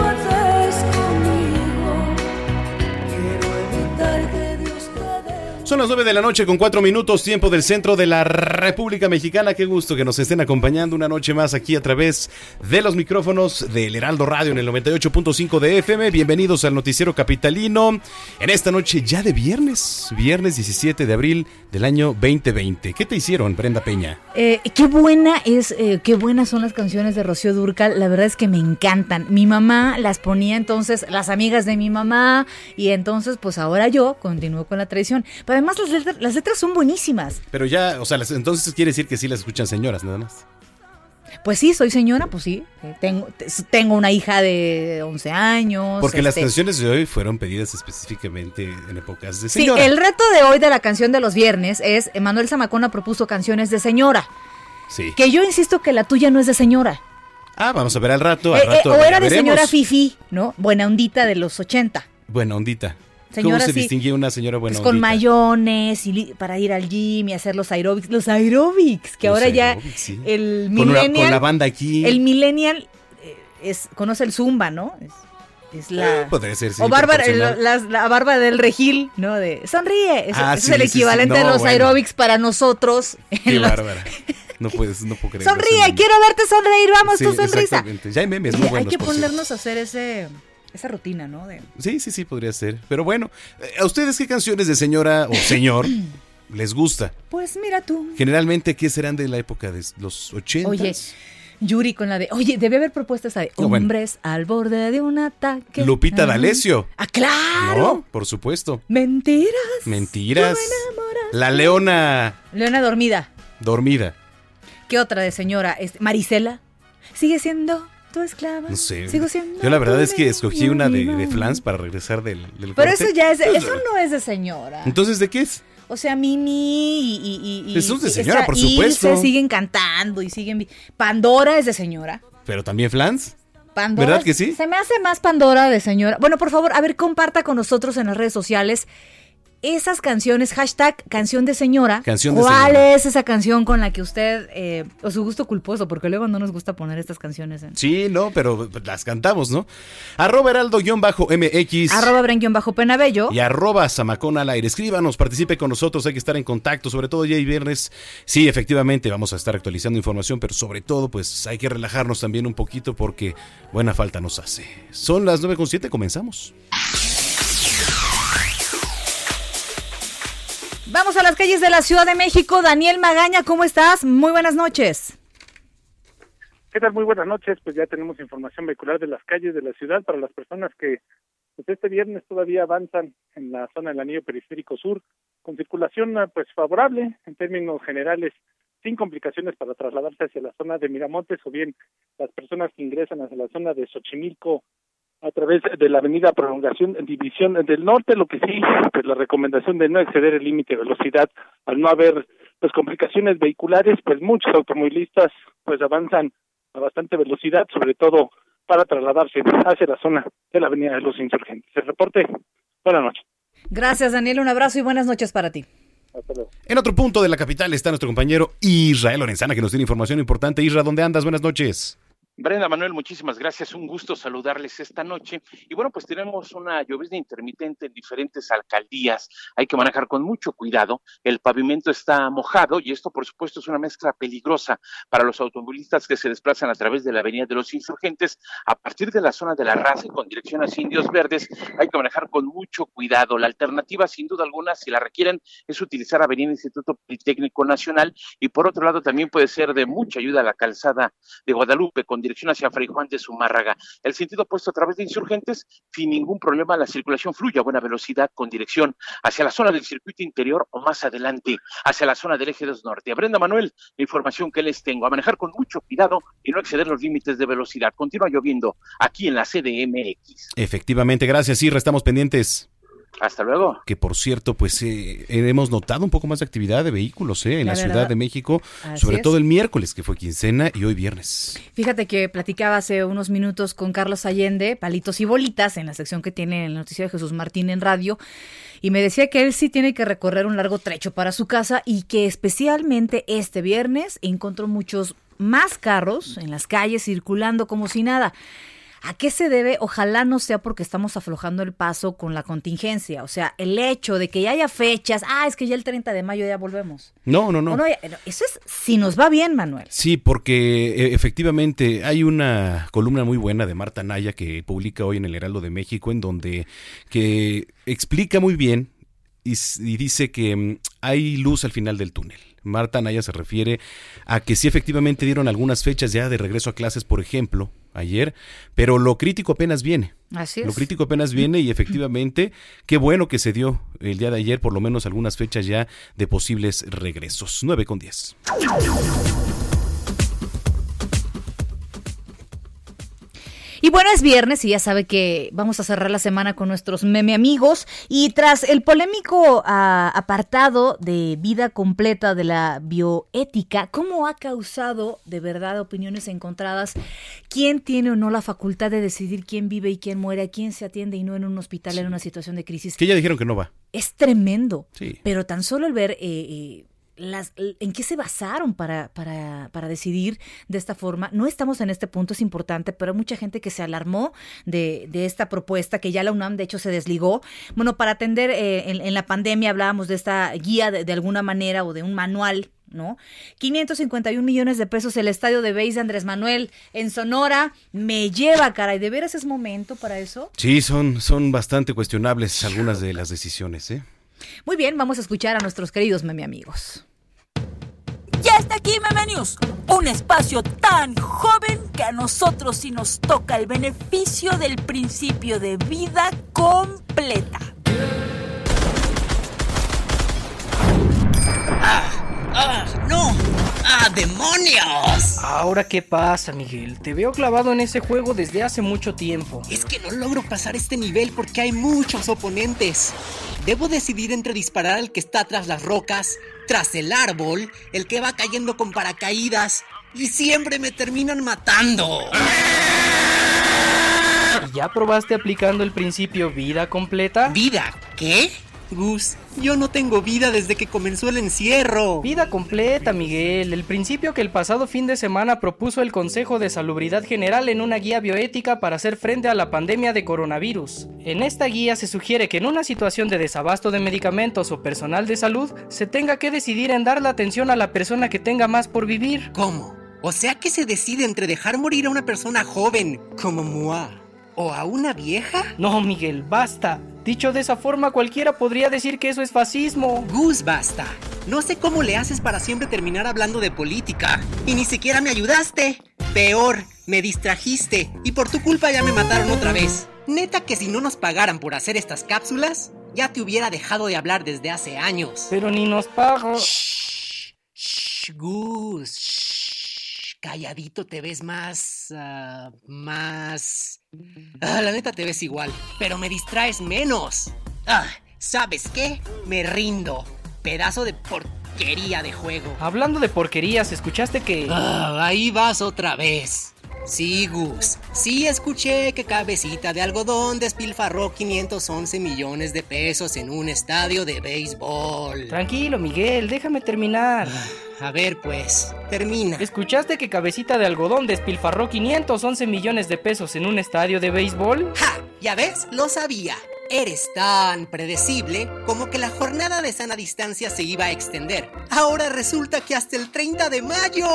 haces conmigo. Quiero evitarte. Son las 9:04 p.m, tiempo del centro de la República Mexicana. Qué gusto que nos estén acompañando una noche más aquí a través de los micrófonos del Heraldo Radio en el 98.5 de FM. Bienvenidos al Noticiero Capitalino en esta noche ya de viernes 17 de abril del año 2020. ¿Qué te hicieron, Brenda Peña? Qué buenas son las canciones de Rocío Dúrcal. La verdad es que me encantan. Mi mamá las ponía, entonces las amigas de mi mamá, y entonces pues ahora yo continúo con la tradición. Pero además las letras son buenísimas. Pero ya, o sea, entonces quiere decir que sí las escuchan señoras nada más. Pues sí, soy señora, pues sí. Tengo una hija de 11 años. Porque las canciones de hoy fueron pedidas específicamente en épocas de señora. Sí, el reto de hoy de la canción de los viernes es, Manuel Zamacona propuso canciones de señora. Sí. Que yo insisto que la tuya no es de señora. Ah, vamos a ver al rato. O era de señora fifí, ¿no? Buena ondita de los 80. Buena ondita. Señora, ¿cómo se distinguía una señora buena? Pues con mayones, para ir al gym y hacer los aeróbics. Los aeróbics, que los ahora aeróbics, ya sí. El millennial... Con la banda aquí. El millennial conoce el zumba, ¿no? Es la... podría ser, sí. O Bárbara, la Bárbara del Regil, ¿no? De sonríe. Es el equivalente de los aeróbics para nosotros. Qué bárbara. No puedo creer. Sonríe, quiero verte sonreír, vamos, sí, tu sonrisa. Ya hay memes muy buenos. Hay que ponernos a hacer esa rutina, ¿no? Sí, podría ser. Pero bueno, ¿a ustedes qué canciones de señora o señor les gusta? Pues mira tú. Generalmente, ¿qué serán de la época de los 80? Oye, Yuri con la de... Oye, debe haber propuestas de hombres al borde de un ataque. Lupita D'Alessio. ¡Ah, claro! No, por supuesto. Mentiras. La Leona. Leona dormida. ¿Qué otra de señora? Marisela. Sigue siendo... tu esclava. No sé. Sigo siendo. Yo la verdad es que escogí una de Flans para regresar del Pero corte. Eso ya es. Eso no es de señora. Entonces, ¿de qué es? O sea, Mimi y eso es de señora, por supuesto. Irse, siguen cantando y siguen. Pandora es de señora. Pero también Flans. Pandora. ¿Verdad que sí? Se me hace más Pandora de señora. Bueno, por favor, a ver, comparta con nosotros en las redes sociales esas canciones, hashtag canción de señora. ¿Cuál es esa canción con la que usted, o su gusto culposo? Porque luego no nos gusta poner estas canciones en... Sí, no, pero las cantamos, ¿no? @heraldo_mx @bren_penabello y @zamacona al aire. Escríbanos, participe con nosotros, hay que estar en contacto, sobre todo ya y viernes. Sí, efectivamente, vamos a estar actualizando información, pero sobre todo, pues hay que relajarnos también un poquito porque buena falta nos hace. Son las 9:07, comenzamos. Vamos a las calles de la Ciudad de México. Daniel Magaña, ¿cómo estás? Muy buenas noches. ¿Qué tal? Muy buenas noches. Pues ya tenemos información vehicular de las calles de la ciudad para las personas que pues, este viernes todavía avanzan en la zona del anillo periférico sur, con circulación pues favorable en términos generales, sin complicaciones para trasladarse hacia la zona de Miramontes o bien las personas que ingresan hacia la zona de Xochimilco a través de la Avenida Prolongación División del Norte. Lo que sí, pues la recomendación de no exceder el límite de velocidad al no haber pues complicaciones vehiculares, pues muchos automovilistas pues avanzan a bastante velocidad, sobre todo para trasladarse hacia la zona de la Avenida de los Insurgentes. El reporte, buenas noches. Gracias, Daniel, un abrazo y buenas noches para ti. Hasta luego. En otro punto de la capital está nuestro compañero Israel Lorenzana, que nos tiene información importante. Isra, ¿dónde andas? Buenas noches. Brenda, Manuel, muchísimas gracias, un gusto saludarles esta noche. Y bueno, pues tenemos una llovizna intermitente en diferentes alcaldías, hay que manejar con mucho cuidado, el pavimento está mojado y esto por supuesto es una mezcla peligrosa para los automovilistas que se desplazan a través de la Avenida de los Insurgentes a partir de la zona de La Raza y con dirección hacia Indios Verdes, hay que manejar con mucho cuidado. La alternativa sin duda alguna, si la requieren, es utilizar Avenida Instituto Politécnico Nacional y por otro lado también puede ser de mucha ayuda a la Calzada de Guadalupe con dirección hacia Fray Juan de Zumárraga. El sentido opuesto a través de Insurgentes, sin ningún problema la circulación fluye a buena velocidad con dirección hacia la zona del circuito interior o más adelante hacia la zona del Eje 2 Norte. A Brenda, Manuel, la información que les tengo, a manejar con mucho cuidado y no exceder los límites de velocidad. Continúa lloviendo aquí en la CDMX. Efectivamente, gracias, Irra, estamos pendientes. Hasta luego. Que por cierto, pues hemos notado un poco más de actividad de vehículos en la Ciudad de México, sobre todo el miércoles, que fue quincena, y hoy viernes. Fíjate que platicaba hace unos minutos con Carlos Allende, Palitos y Bolitas, en la sección que tiene en la noticia de Jesús Martín en radio, y me decía que él sí tiene que recorrer un largo trecho para su casa y que especialmente este viernes encontró muchos más carros en las calles circulando como si nada. ¿A qué se debe? Ojalá no sea porque estamos aflojando el paso con la contingencia. O sea, el hecho de que ya haya fechas, es que ya el 30 de mayo ya volvemos. No. Bueno, eso es si nos va bien, Manuel. Sí, porque efectivamente hay una columna muy buena de Marta Naya que publica hoy en El Heraldo de México, en donde que explica muy bien y dice que hay luz al final del túnel. Marta Naya se refiere a que sí efectivamente dieron algunas fechas ya de regreso a clases, por ejemplo, ayer, pero lo crítico apenas viene. Así es. Lo crítico apenas viene y efectivamente, qué bueno que se dio el día de ayer, por lo menos algunas fechas ya de posibles regresos. 9:10. Y bueno, es viernes y ya sabe que vamos a cerrar la semana con nuestros meme amigos. Y tras el polémico apartado de vida completa de la bioética, ¿cómo ha causado de verdad opiniones encontradas? ¿Quién tiene o no la facultad de decidir quién vive y quién muere? ¿A quién se atiende y no en un hospital en una situación de crisis? Que ya dijeron que no va. Es tremendo. Sí. Pero tan solo el ver... ¿en qué se basaron para decidir de esta forma? No estamos en este punto, es importante, pero hay mucha gente que se alarmó de esta propuesta, que ya la UNAM de hecho se desligó. Bueno, para atender en la pandemia hablábamos de esta guía de alguna manera o de un manual, ¿no? 551 millones de pesos el estadio de béis de Andrés Manuel en Sonora, me lleva, caray, ¿de veras es momento para eso? Sí, son bastante cuestionables algunas de las decisiones, ¿eh? Muy bien, vamos a escuchar a nuestros queridos meme amigos. Ya está aquí Meme News, un espacio tan joven que a nosotros sí nos toca el beneficio del principio de vida completa. ¡No! ¡Demonios! ¿Ahora qué pasa, Miguel? Te veo clavado en ese juego desde hace mucho tiempo. Es que no logro pasar este nivel porque hay muchos oponentes. Debo decidir entre disparar al que está tras las rocas, tras el árbol, el que va cayendo con paracaídas, y siempre me terminan matando. ¿Ya probaste aplicando el principio vida completa? ¿Vida qué? Gus, yo no tengo vida desde que comenzó el encierro. Vida completa, Miguel. El principio que el pasado fin de semana propuso el Consejo de Salubridad General en una guía bioética para hacer frente a la pandemia de coronavirus. En esta guía se sugiere que en una situación de desabasto de medicamentos o personal de salud, se tenga que decidir en dar la atención a la persona que tenga más por vivir. ¿Cómo? O sea que se decide entre dejar morir a una persona joven, como Moa, o a una vieja. No, Miguel, basta. Dicho de esa forma, cualquiera podría decir que eso es fascismo. Gus, basta. No sé cómo le haces para siempre terminar hablando de política. Y ni siquiera me ayudaste. Peor, me distrajiste. Y por tu culpa ya me mataron otra vez. Neta que si no nos pagaran por hacer estas cápsulas, ya te hubiera dejado de hablar desde hace años. Pero ni nos pagan. Shh, shh, Gus, shh. Calladito te ves más... la neta te ves igual, pero me distraes menos. ¿Sabes qué? Me rindo. Pedazo de porquería de juego. Hablando de porquerías, ¿escuchaste que...? Ahí vas otra vez. Sí, Gus, sí escuché que Cabecita de Algodón despilfarró 511 millones de pesos en un estadio de béisbol. Tranquilo, Miguel, déjame terminar. A ver, pues, termina. ¿Escuchaste que Cabecita de Algodón despilfarró 511 millones de pesos en un estadio de béisbol? ¡Ja! ¿Ya ves? Lo sabía. Eres tan predecible como que la jornada de sana distancia se iba a extender. Ahora resulta que hasta el 30 de mayo.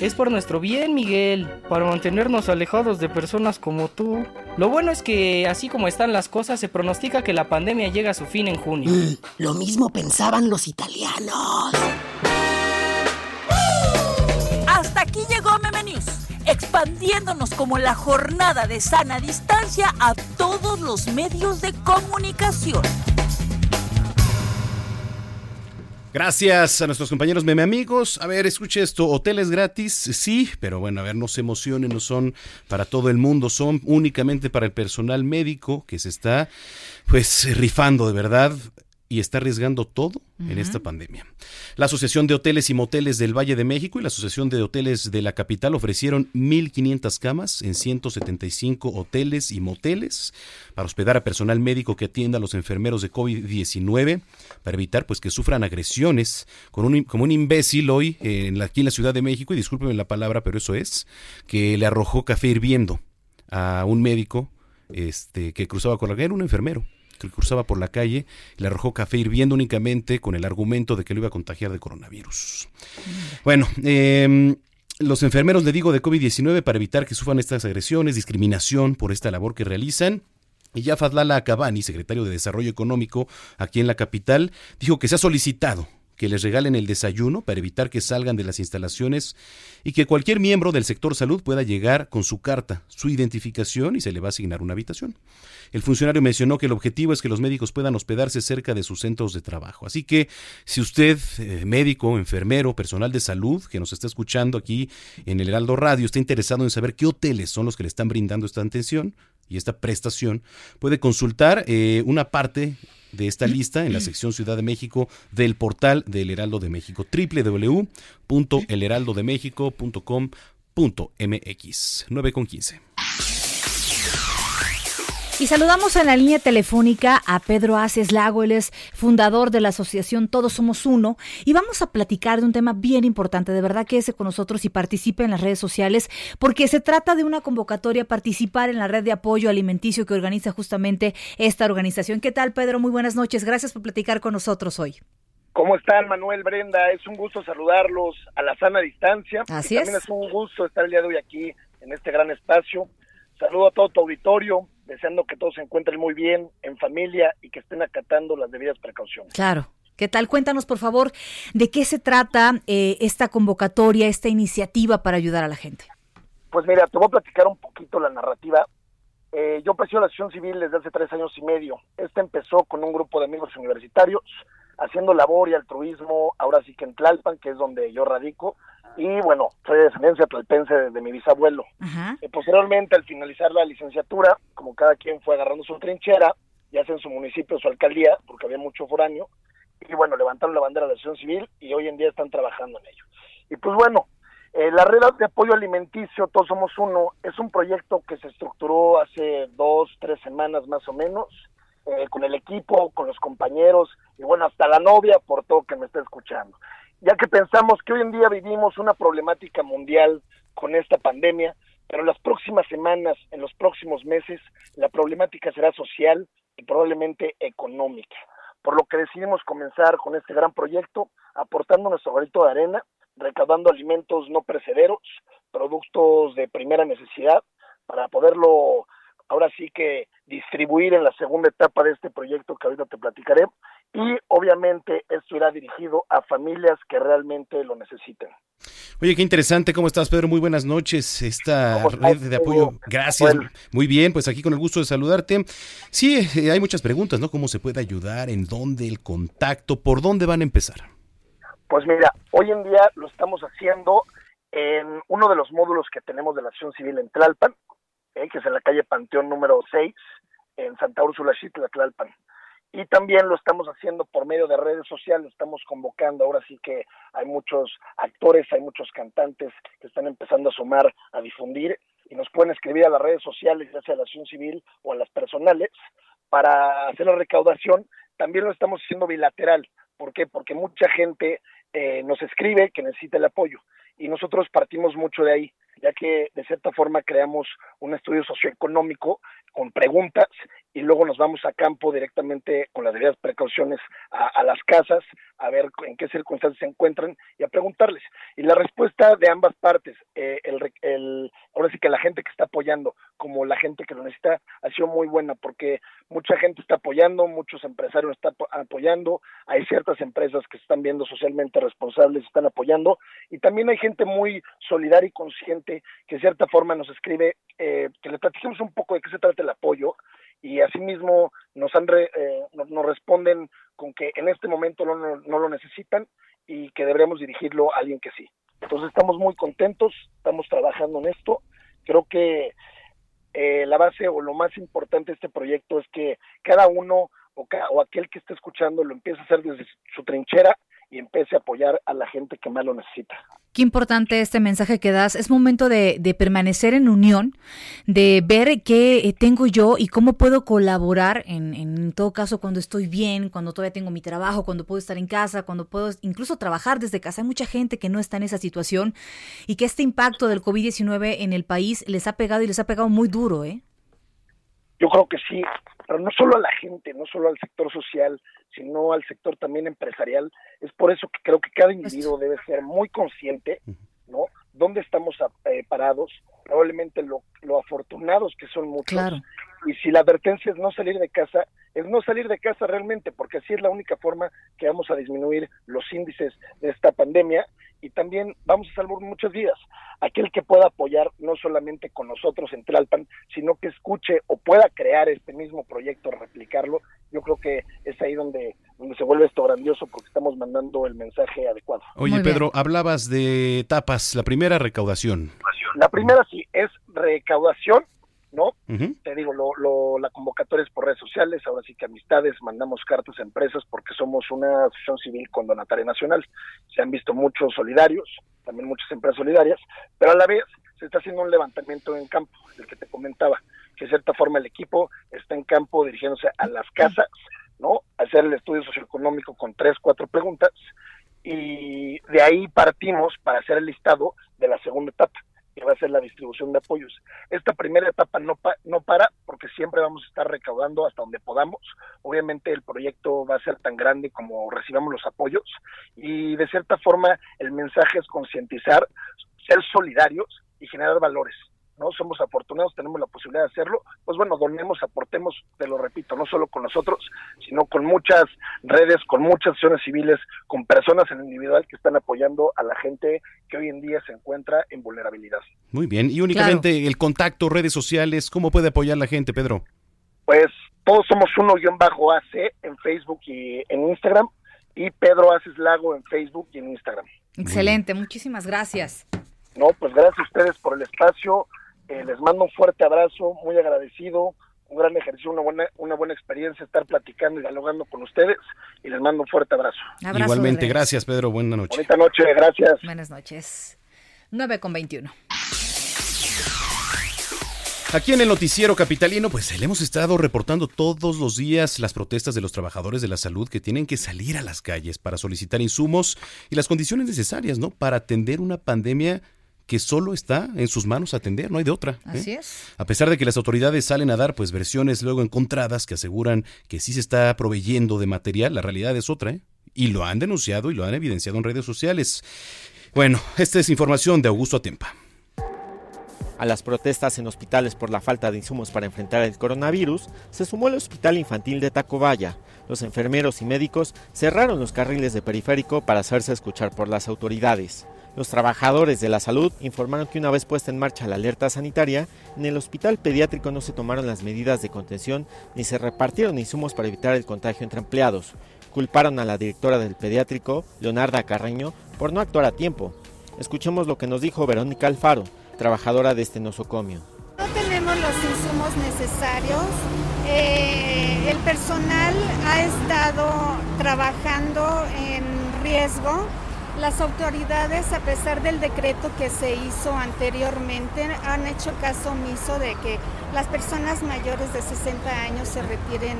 Es por nuestro bien, Miguel, para mantenernos alejados de personas como tú. Lo bueno es que, así como están las cosas, se pronostica que la pandemia llega a su fin en junio. Lo mismo pensaban los italianos. Hasta aquí llegó Memenis, expandiéndonos como la jornada de sana distancia a todos los medios de comunicación. Gracias a nuestros compañeros meme amigos. A ver, escuche esto, hoteles gratis, sí, pero bueno, a ver, no se emocionen, no son para todo el mundo, son únicamente para el personal médico que se está, pues, rifando de verdad y está arriesgando todo en esta pandemia. La Asociación de Hoteles y Moteles del Valle de México y la Asociación de Hoteles de la Capital ofrecieron 1,500 camas en 175 hoteles y moteles para hospedar a personal médico que atienda a los enfermeros de COVID-19 para evitar, pues, que sufran agresiones como un imbécil hoy aquí en la Ciudad de México, y discúlpenme la palabra, pero eso es, que le arrojó café hirviendo a un médico que cruzaba con la calle, era un enfermero que cruzaba por la calle, le arrojó café hirviendo únicamente con el argumento de que lo iba a contagiar de coronavirus. Bueno, los enfermeros, le digo, de COVID-19 para evitar que sufran estas agresiones, discriminación por esta labor que realizan. Y ya Fadlala Cabani, secretario de Desarrollo Económico aquí en la capital, dijo que se ha solicitado que les regalen el desayuno para evitar que salgan de las instalaciones y que cualquier miembro del sector salud pueda llegar con su carta, su identificación, y se le va a asignar una habitación. El funcionario mencionó que el objetivo es que los médicos puedan hospedarse cerca de sus centros de trabajo. Así que si usted, médico, enfermero, personal de salud que nos está escuchando aquí en el Heraldo Radio, está interesado en saber qué hoteles son los que le están brindando esta atención y esta prestación, puede consultar una parte de esta lista en la sección Ciudad de México del portal del Heraldo de México, www.elheraldodemexico.com.mx. 9:15. Y saludamos en la línea telefónica a Pedro Haces Lago, él es fundador de la asociación Todos Somos Uno, y vamos a platicar de un tema bien importante. De verdad, quédese con nosotros y participe en las redes sociales, porque se trata de una convocatoria a participar en la red de apoyo alimenticio que organiza justamente esta organización. ¿Qué tal, Pedro? Muy buenas noches, gracias por platicar con nosotros hoy. ¿Cómo están, Manuel, Brenda? Es un gusto saludarlos a la sana distancia. Así es. También es un gusto estar el día de hoy aquí en este gran espacio. Saludo a todo tu auditorio, deseando que todos se encuentren muy bien, en familia, y que estén acatando las debidas precauciones. Claro. ¿Qué tal? Cuéntanos, por favor, de qué se trata esta convocatoria, esta iniciativa para ayudar a la gente. Pues mira, te voy a platicar un poquito la narrativa. Yo presido la Asociación Civil desde hace 3 años y medio. Esta empezó con un grupo de amigos universitarios, haciendo labor y altruismo, ahora sí que en Tlalpan, que es donde yo radico, y bueno, soy de descendencia tlalpense de mi bisabuelo. Posteriormente, al finalizar la licenciatura, como cada quien fue agarrando su trinchera, ya sea en su municipio, su alcaldía, porque había mucho foráneo, y bueno, levantaron la bandera de la Asociación Civil y hoy en día están trabajando en ello. Y pues bueno, la red de apoyo alimenticio Todos Somos Uno es un proyecto que se estructuró hace 2-3 semanas más o menos, con el equipo, con los compañeros, y bueno, hasta la novia, por todo que me está escuchando. Ya que pensamos que hoy en día vivimos una problemática mundial con esta pandemia, pero en las próximas semanas, en los próximos meses, la problemática será social y probablemente económica. Por lo que decidimos comenzar con este gran proyecto, aportando nuestro granito de arena, recaudando alimentos no perecederos, productos de primera necesidad, para poderlo ahora sí que distribuir en la segunda etapa de este proyecto que ahorita te platicaré, y obviamente esto irá dirigido a familias que realmente lo necesiten. Oye, qué interesante. ¿Cómo estás, Pedro? Muy buenas noches. Esta red de apoyo, gracias. Bueno. Muy bien, pues aquí con el gusto de saludarte. Sí, hay muchas preguntas, ¿no? ¿Cómo se puede ayudar? ¿En dónde? ¿El contacto? ¿Por dónde van a empezar? Pues mira, hoy en día lo estamos haciendo en uno de los módulos que tenemos de la Asociación Civil en Tlalpan, que es en la calle Panteón número 6, en Santa Úrsula Xitla, Tlalpan. y también lo estamos haciendo por medio de redes sociales, estamos convocando, ahora sí que hay muchos actores, hay muchos cantantes que están empezando a sumar, a difundir, y nos pueden escribir a las redes sociales, ya sea a la Acción Civil o a las personales, para hacer la recaudación. También lo estamos haciendo bilateral. ¿Por qué? Porque mucha gente nos escribe que necesita el apoyo, y nosotros partimos mucho de ahí, ya que de cierta forma creamos un estudio socioeconómico con preguntas y luego nos vamos a campo directamente con las debidas precauciones a las casas, a ver en qué circunstancias se encuentran y a preguntarles. Y la respuesta de ambas partes, ahora sí que la gente que está apoyando como la gente que lo necesita ha sido muy buena, porque mucha gente está apoyando, muchos empresarios están apoyando, hay ciertas empresas que se están viendo socialmente responsables, están apoyando, y también hay gente muy solidaria y consciente que de cierta forma nos escribe, que le platiquemos un poco de qué se trata el apoyo, y asimismo nos responden con que en este momento no lo necesitan y que deberíamos dirigirlo a alguien que sí. Entonces estamos muy contentos, estamos trabajando en esto. Creo que la base o lo más importante de este proyecto es que cada uno o aquel que esté escuchando lo empiece a hacer desde su trinchera y empiece a apoyar a la gente que más lo necesita. Qué importante este mensaje que das. Es momento de permanecer en unión, de ver qué tengo yo y cómo puedo colaborar, en todo caso, cuando estoy bien, cuando todavía tengo mi trabajo, cuando puedo estar en casa, cuando puedo incluso trabajar desde casa. Hay mucha gente que no está en esa situación y que este impacto del COVID-19 en el país les ha pegado, y les ha pegado muy duro, ¿eh? Yo creo que sí, pero no solo a la gente, no solo al sector social, sino al sector también empresarial. Es por eso que creo que cada individuo debe ser muy consciente, ¿no? Dónde estamos parados, probablemente lo afortunados que son muchos. Claro. Y si la advertencia es no salir de casa, es no salir de casa realmente, porque así es la única forma que vamos a disminuir los índices de esta pandemia, y también vamos a salvar muchas vidas. Aquel que pueda apoyar, no solamente con nosotros en Tlalpan, sino que escuche o pueda crear este mismo proyecto, replicarlo, yo creo que es ahí donde se vuelve esto grandioso, porque estamos mandando el mensaje adecuado. Oye, Pedro, hablabas de tapas, la primera recaudación. La primera sí, es recaudación, ¿no? Uh-huh. Te digo, la convocatoria es por redes sociales, ahora sí que amistades, mandamos cartas a empresas porque somos una asociación civil condonataria nacional. Se han visto muchos solidarios, también muchas empresas solidarias, pero a la vez se está haciendo un levantamiento en campo, el que te comentaba, que de cierta forma el equipo está en campo dirigiéndose a las casas, ¿no? Hacer el estudio socioeconómico con 3-4 preguntas, y de ahí partimos para hacer el listado de la segunda etapa, que va a ser la distribución de apoyos. Esta primera etapa no para, porque siempre vamos a estar recaudando hasta donde podamos. Obviamente el proyecto va a ser tan grande como recibamos los apoyos, y de cierta forma el mensaje es concientizar, ser solidarios y generar valores. No somos afortunados, tenemos la posibilidad de hacerlo, pues bueno, donemos, aportemos, te lo repito, no solo con nosotros, sino con muchas redes, con muchas acciones civiles, con personas en individual que están apoyando a la gente que hoy en día se encuentra en vulnerabilidad. Muy bien, y únicamente claro. El contacto, redes sociales, ¿cómo puede apoyar la gente, Pedro? Pues Todos Somos Uno _AC en Facebook y en Instagram, y Pedro Haces Lago en Facebook y en Instagram. Excelente, muchísimas gracias. No, pues gracias a ustedes por el espacio. Les mando un fuerte abrazo, muy agradecido, un gran ejercicio, una buena experiencia estar platicando y dialogando con ustedes, y les mando un fuerte abrazo. Igualmente, gracias Pedro, buena noche. Bonita noche, gracias. Buenas noches, 9:21. Aquí en el noticiero capitalino, pues le hemos estado reportando todos los días las protestas de los trabajadores de la salud que tienen que salir a las calles para solicitar insumos y las condiciones necesarias, ¿no?, para atender una pandemia que solo está en sus manos atender, no hay de otra. Así es. A pesar de que las autoridades salen a dar pues versiones luego encontradas que aseguran que sí se está proveyendo de material, la realidad es otra, y lo han denunciado y lo han evidenciado en redes sociales. Bueno, esta es información de Augusto Atempa. A las protestas en hospitales por la falta de insumos para enfrentar el coronavirus, se sumó el Hospital Infantil de Tacubaya. Los enfermeros y médicos cerraron los carriles de periférico para hacerse escuchar por las autoridades. Los trabajadores de la salud informaron que una vez puesta en marcha la alerta sanitaria, en el hospital pediátrico no se tomaron las medidas de contención ni se repartieron insumos para evitar el contagio entre empleados. Culparon a la directora del pediátrico, Leonarda Carreño, por no actuar a tiempo. Escuchemos lo que nos dijo Verónica Alfaro, trabajadora de este nosocomio. No tenemos los insumos necesarios. El personal ha estado trabajando en riesgo. Las autoridades, a pesar del decreto que se hizo anteriormente, han hecho caso omiso de que las personas mayores de 60 años se retiren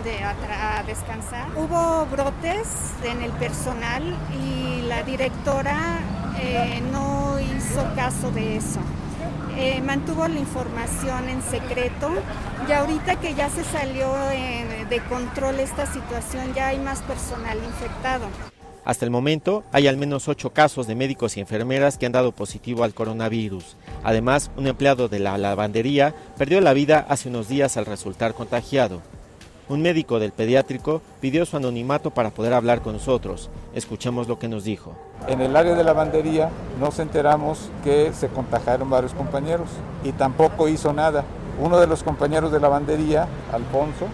a descansar. Hubo brotes en el personal y la directora no hizo caso de eso. Mantuvo la información en secreto y ahorita que ya se salió de control esta situación, ya hay más personal infectado. Hasta el momento, hay al menos 8 casos de médicos y enfermeras que han dado positivo al coronavirus. Además, un empleado de la lavandería perdió la vida hace unos días al resultar contagiado. Un médico del pediátrico pidió su anonimato para poder hablar con nosotros. Escuchemos lo que nos dijo. En el área de lavandería nos enteramos que se contagiaron varios compañeros y tampoco hizo nada. Uno de los compañeros de lavandería, Alfonso,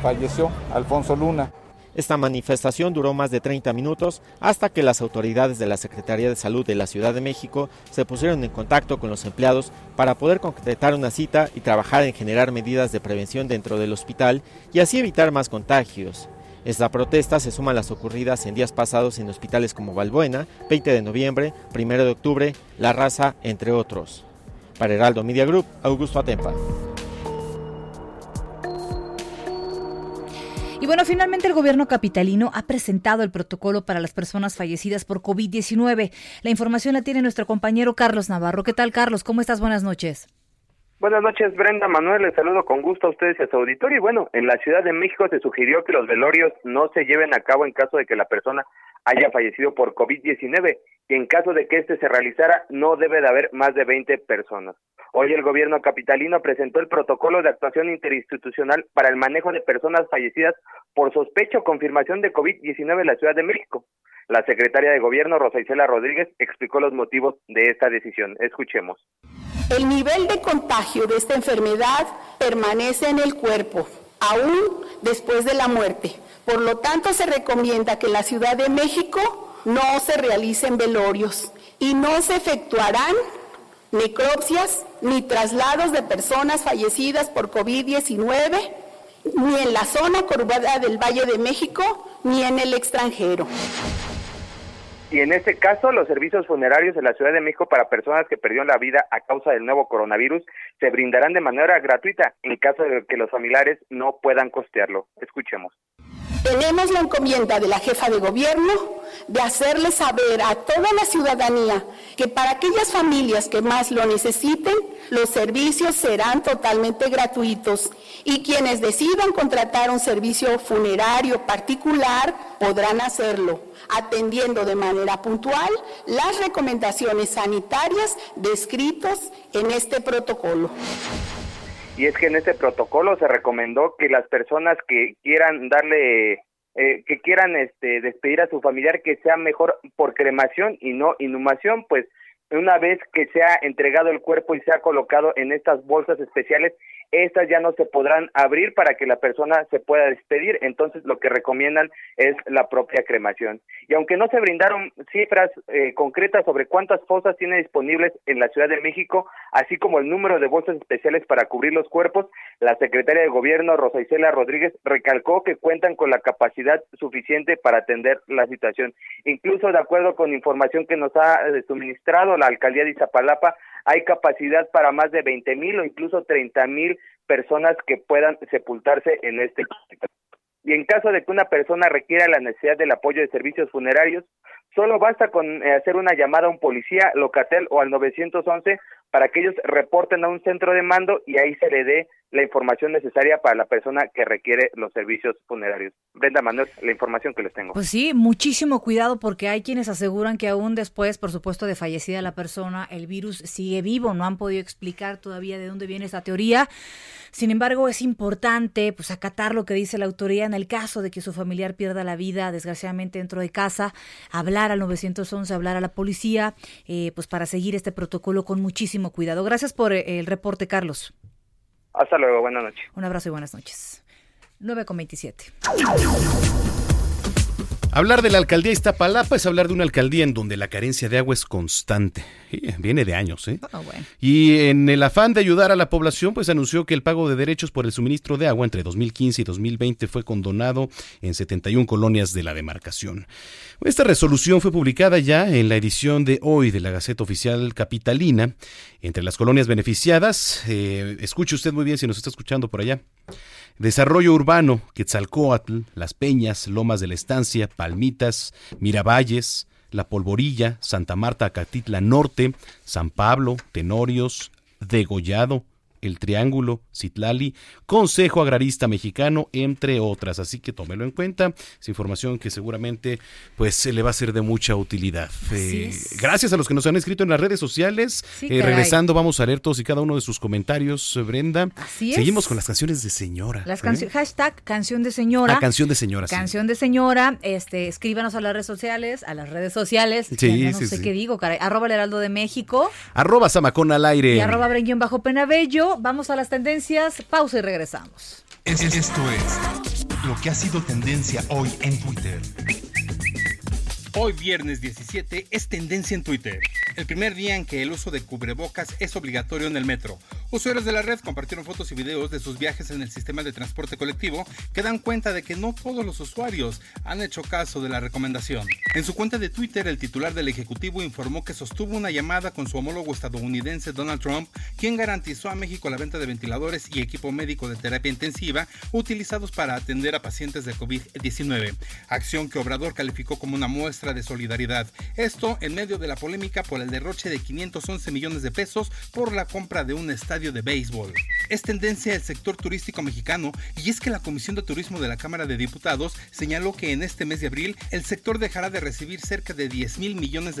falleció, Alfonso Luna. Esta manifestación duró más de 30 minutos hasta que las autoridades de la Secretaría de Salud de la Ciudad de México se pusieron en contacto con los empleados para poder concretar una cita y trabajar en generar medidas de prevención dentro del hospital y así evitar más contagios. Esta protesta se suma a las ocurridas en días pasados en hospitales como Valbuena, 20 de noviembre, 1 de octubre, La Raza, entre otros. Para Heraldo Media Group, Augusto Atempa. Y bueno, finalmente el gobierno capitalino ha presentado el protocolo para las personas fallecidas por COVID-19. La información la tiene nuestro compañero Carlos Navarro. ¿Qué tal, Carlos? ¿Cómo estás? Buenas noches. Buenas noches, Brenda, Manuel. Les saludo con gusto a ustedes y a su auditorio. Y bueno, en la Ciudad de México se sugirió que los velorios no se lleven a cabo en caso de que la persona haya fallecido por COVID-19 y en caso de que este se realizara no debe de haber más de 20 personas. Hoy el gobierno capitalino presentó el protocolo de actuación interinstitucional para el manejo de personas fallecidas por sospecha o confirmación de COVID-19 en la Ciudad de México. La secretaria de Gobierno, Rosa Isela Rodríguez, explicó los motivos de esta decisión. Escuchemos. El nivel de contagio de esta enfermedad permanece en el cuerpo, aún después de la muerte. Por lo tanto, se recomienda que en la Ciudad de México no se realicen velorios y no se efectuarán necropsias ni traslados de personas fallecidas por COVID-19, ni en la zona conurbada del Valle de México, ni en el extranjero. Y en este caso, los servicios funerarios de la Ciudad de México para personas que perdieron la vida a causa del nuevo coronavirus se brindarán de manera gratuita en caso de que los familiares no puedan costearlo. Escuchemos. Tenemos la encomienda de la jefa de gobierno de hacerle saber a toda la ciudadanía que para aquellas familias que más lo necesiten, los servicios serán totalmente gratuitos y quienes decidan contratar un servicio funerario particular podrán hacerlo, atendiendo de manera puntual las recomendaciones sanitarias descritas en este protocolo. Y es que en este protocolo se recomendó que las personas que quieran despedir a su familiar que sea mejor por cremación y no inhumación, pues una vez que sea entregado el cuerpo y sea colocado en estas bolsas especiales, estas ya no se podrán abrir para que la persona se pueda despedir, entonces lo que recomiendan es la propia cremación. Y aunque no se brindaron cifras concretas sobre cuántas fosas tiene disponibles en la Ciudad de México, así como el número de bolsas especiales para cubrir los cuerpos, la secretaria de Gobierno, Rosa Isela Rodríguez, recalcó que cuentan con la capacidad suficiente para atender la situación. Incluso, de acuerdo con información que nos ha suministrado la Alcaldía de Iztapalapa, hay capacidad para más de 20,000 o incluso 30,000 personas que puedan sepultarse en este hospital. Y en caso de que una persona requiera la necesidad del apoyo de servicios funerarios, solo basta con hacer una llamada a un policía, Locatel o al 911 para que ellos reporten a un centro de mando y ahí se le dé la información necesaria para la persona que requiere los servicios funerarios. Brenda, Manuel, la información que les tengo. Pues sí, muchísimo cuidado porque hay quienes aseguran que aún después, por supuesto, de fallecida la persona, el virus sigue vivo. No han podido explicar todavía de dónde viene esta teoría. Sin embargo, es importante pues acatar lo que dice la autoridad en el caso de que su familiar pierda la vida, desgraciadamente, dentro de casa. Hablar al 911, hablar a la policía, pues para seguir este protocolo con muchísimo cuidado. Gracias por el reporte, Carlos. Hasta luego, buenas noches. Un abrazo y buenas noches. 9:27. Hablar de la alcaldía de Iztapalapa es hablar de una alcaldía en donde la carencia de agua es constante. Viene de años, ¿eh? Oh, bueno. Y en el afán de ayudar a la población, pues anunció que el pago de derechos por el suministro de agua entre 2015 y 2020 fue condonado en 71 colonias de la demarcación. Esta resolución fue publicada ya en la edición de hoy de la Gaceta Oficial Capitalina. Entre las colonias beneficiadas, escuche usted muy bien si nos está escuchando por allá: Desarrollo Urbano, Quetzalcóatl, Las Peñas, Lomas de la Estancia, Palmitas, Miravalles, La Polvorilla, Santa Marta, Acatitla Norte, San Pablo, Tenorios, Degollado, El Triángulo, Citlali, Consejo Agrarista Mexicano, entre otras. Así que tómelo en cuenta. Es información que seguramente pues se le va a ser de mucha utilidad. Gracias a los que nos han escrito en las redes sociales. Sí, regresando vamos a leer todos y cada uno de sus comentarios, Brenda. Así es. Seguimos con las canciones de señora. Hashtag canción de señora. Canción de señora. Canción de señora. Escríbanos a las redes sociales, Sí, no sé qué digo, caray. @ El Heraldo de México. @ Zamacona al aire. Y @ Brenguión bajo Penabello. Vamos a las tendencias, pausa y regresamos. Esto es lo que ha sido tendencia hoy en Twitter. Hoy viernes 17 es tendencia en Twitter. El primer día en que el uso de cubrebocas es obligatorio en el metro. Usuarios de la red compartieron fotos y videos de sus viajes en el sistema de transporte colectivo que dan cuenta de que no todos los usuarios han hecho caso de la recomendación. En su cuenta de Twitter, el titular del Ejecutivo informó que sostuvo una llamada con su homólogo estadounidense Donald Trump, quien garantizó a México la venta de ventiladores y equipo médico de terapia intensiva utilizados para atender a pacientes de COVID-19, acción que Obrador calificó como una muestra de solidaridad. Esto en medio de la polémica por el derroche de 511 millones de pesos por la compra de un estadio de béisbol. Es tendencia el sector turístico mexicano, y es que la Comisión de Turismo de la Cámara de Diputados señaló que en este mes de abril el sector dejará de recibir cerca de $10,000 millones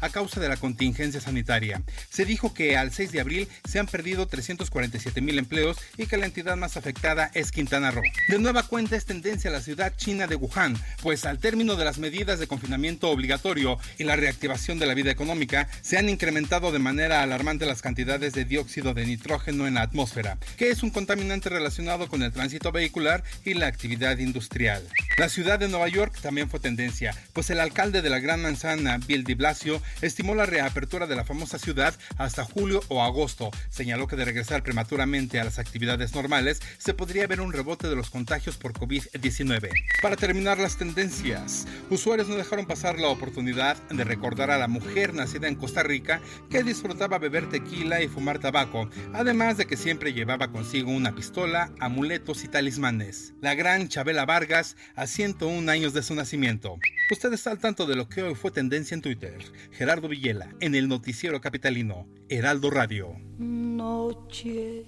a causa de la contingencia sanitaria. Se dijo que al 6 de abril se han perdido 347,000 empleos y que la entidad más afectada es Quintana Roo. De nueva cuenta es tendencia la ciudad china de Wuhan, pues al término de las medidas de confinamiento obligatorio y la reactivación de la vida económica, se han incrementado de manera alarmante las cantidades de dióxido de nitrógeno en la atmósfera, que es un contaminante relacionado con el tránsito vehicular y la actividad industrial. La ciudad de Nueva York también fue tendencia, pues el alcalde de la Gran Manzana, Bill de Blasio, estimó la reapertura de la famosa ciudad hasta julio o agosto. Señaló que de regresar prematuramente a las actividades normales, se podría ver un rebote de los contagios por COVID-19. Para terminar las tendencias, usuarios no dejaron pasar la oportunidad de recordar a la mujer nacida en Costa Rica que disfrutaba beber tequila y fumar tabaco, además de que siempre llevaba consigo una pistola, amuletos y talismanes. La gran Chabela Vargas, a 101 años de su nacimiento. Usted está al tanto de lo que hoy fue tendencia en Twitter. Gerardo Villela, en el noticiero capitalino, Heraldo Radio. Noche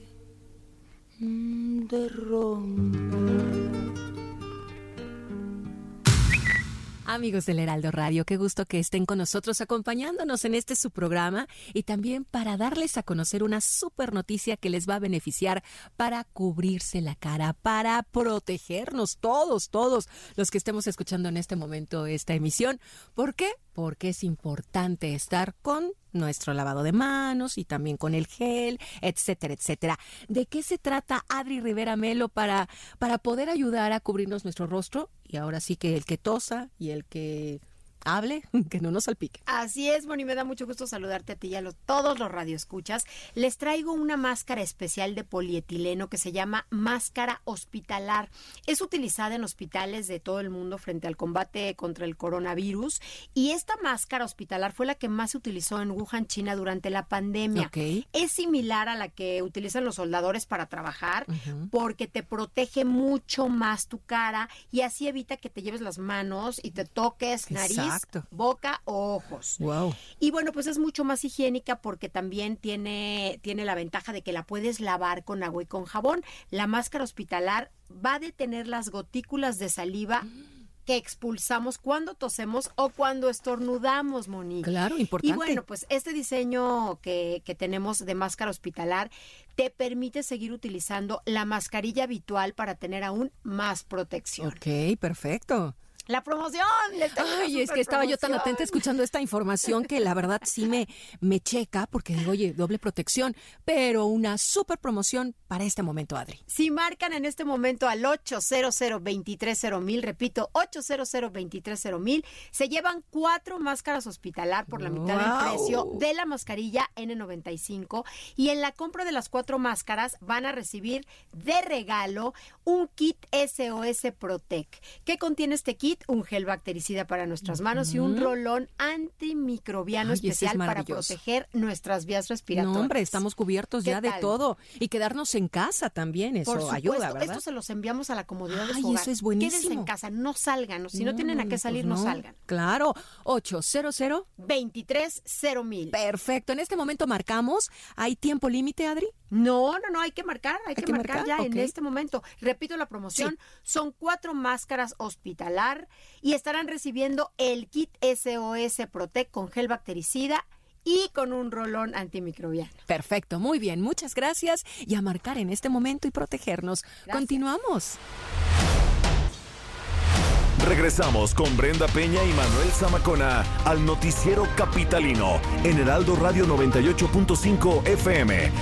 de romper. Amigos del Heraldo Radio, qué gusto que estén con nosotros acompañándonos en este su programa, y también para darles a conocer una súper noticia que les va a beneficiar para cubrirse la cara, para protegernos todos los que estemos escuchando en este momento esta emisión. ¿Por qué? Porque es importante estar con nuestro lavado de manos y también con el gel, etcétera, etcétera. ¿De qué se trata, Adri Rivera Melo, para poder ayudar a cubrirnos nuestro rostro? Y ahora sí que el que tosa y el que hable, que no nos salpique. Así es, Moni, me da mucho gusto saludarte a ti y a todos los radioescuchas. Les traigo una máscara especial de polietileno que se llama máscara hospitalar. Es utilizada en hospitales de todo el mundo frente al combate contra el coronavirus, y esta máscara hospitalar fue la que más se utilizó en Wuhan, China, durante la pandemia. Okay. Es similar a la que utilizan los soldadores para trabajar, porque te protege mucho más tu cara y así evita que te lleves las manos y te toques nariz, boca o ojos. Wow. Y bueno, pues es mucho más higiénica porque también tiene la ventaja de que la puedes lavar con agua y con jabón. La máscara hospitalar va a detener las gotículas de saliva que expulsamos cuando tosemos o cuando estornudamos, Moni. Claro, importante. Y bueno, pues este diseño que tenemos de máscara hospitalar te permite seguir utilizando la mascarilla habitual para tener aún más protección. Ok, perfecto. La promoción. Ay, es que estaba yo tan atenta escuchando esta información que la verdad sí me checa porque digo, oye, doble protección, pero una super promoción para este momento, Adri. Si marcan en este momento al 800-230-1000, repito, 800-230-1000, se llevan 4 máscaras hospitalar por la mitad del precio de la mascarilla N95 y en la compra de las 4 máscaras van a recibir de regalo un kit SOS Protec. ¿Qué contiene este kit? Un gel bactericida para nuestras manos y un rolón antimicrobiano especial para proteger nuestras vías respiratorias. No, hombre, estamos cubiertos ya de todo. Y quedarnos en casa también, eso ayuda, ¿verdad? Esto se los enviamos a la comodidad de su hogar. Eso es buenísimo. Quédense en casa, no salgan. Si no tienen a qué salir, no salgan. Claro, 800-230-1000. Perfecto, en este momento marcamos. ¿Hay tiempo límite, Adri? No, hay que marcar, hay que marcar ya en este momento. Repito la promoción, son 4 máscaras hospitalar y estarán recibiendo el kit SOS Protec con gel bactericida y con un rolón antimicrobiano. Perfecto, muy bien, muchas gracias y a marcar en este momento y protegernos. Gracias. Continuamos. Regresamos con Brenda Peña y Manuel Zamacona al Noticiero Capitalino en Heraldo Radio 98.5 FM.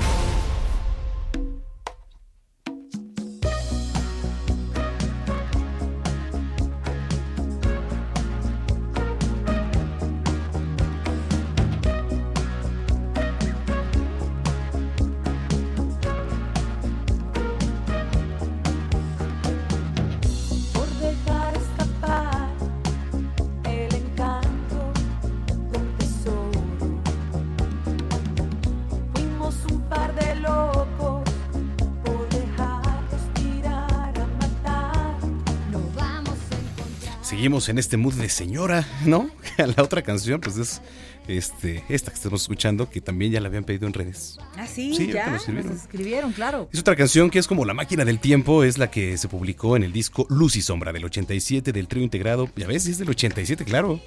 Seguimos en este mood de señora, ¿no? La otra canción, pues es esta que estamos escuchando, que también ya la habían pedido en redes. Ah, sí, ya nos escribieron, claro. Es otra canción que es como La Máquina del Tiempo, es la que se publicó en el disco Luz y Sombra del 87 del trío integrado. Ya ves, es del 87, claro.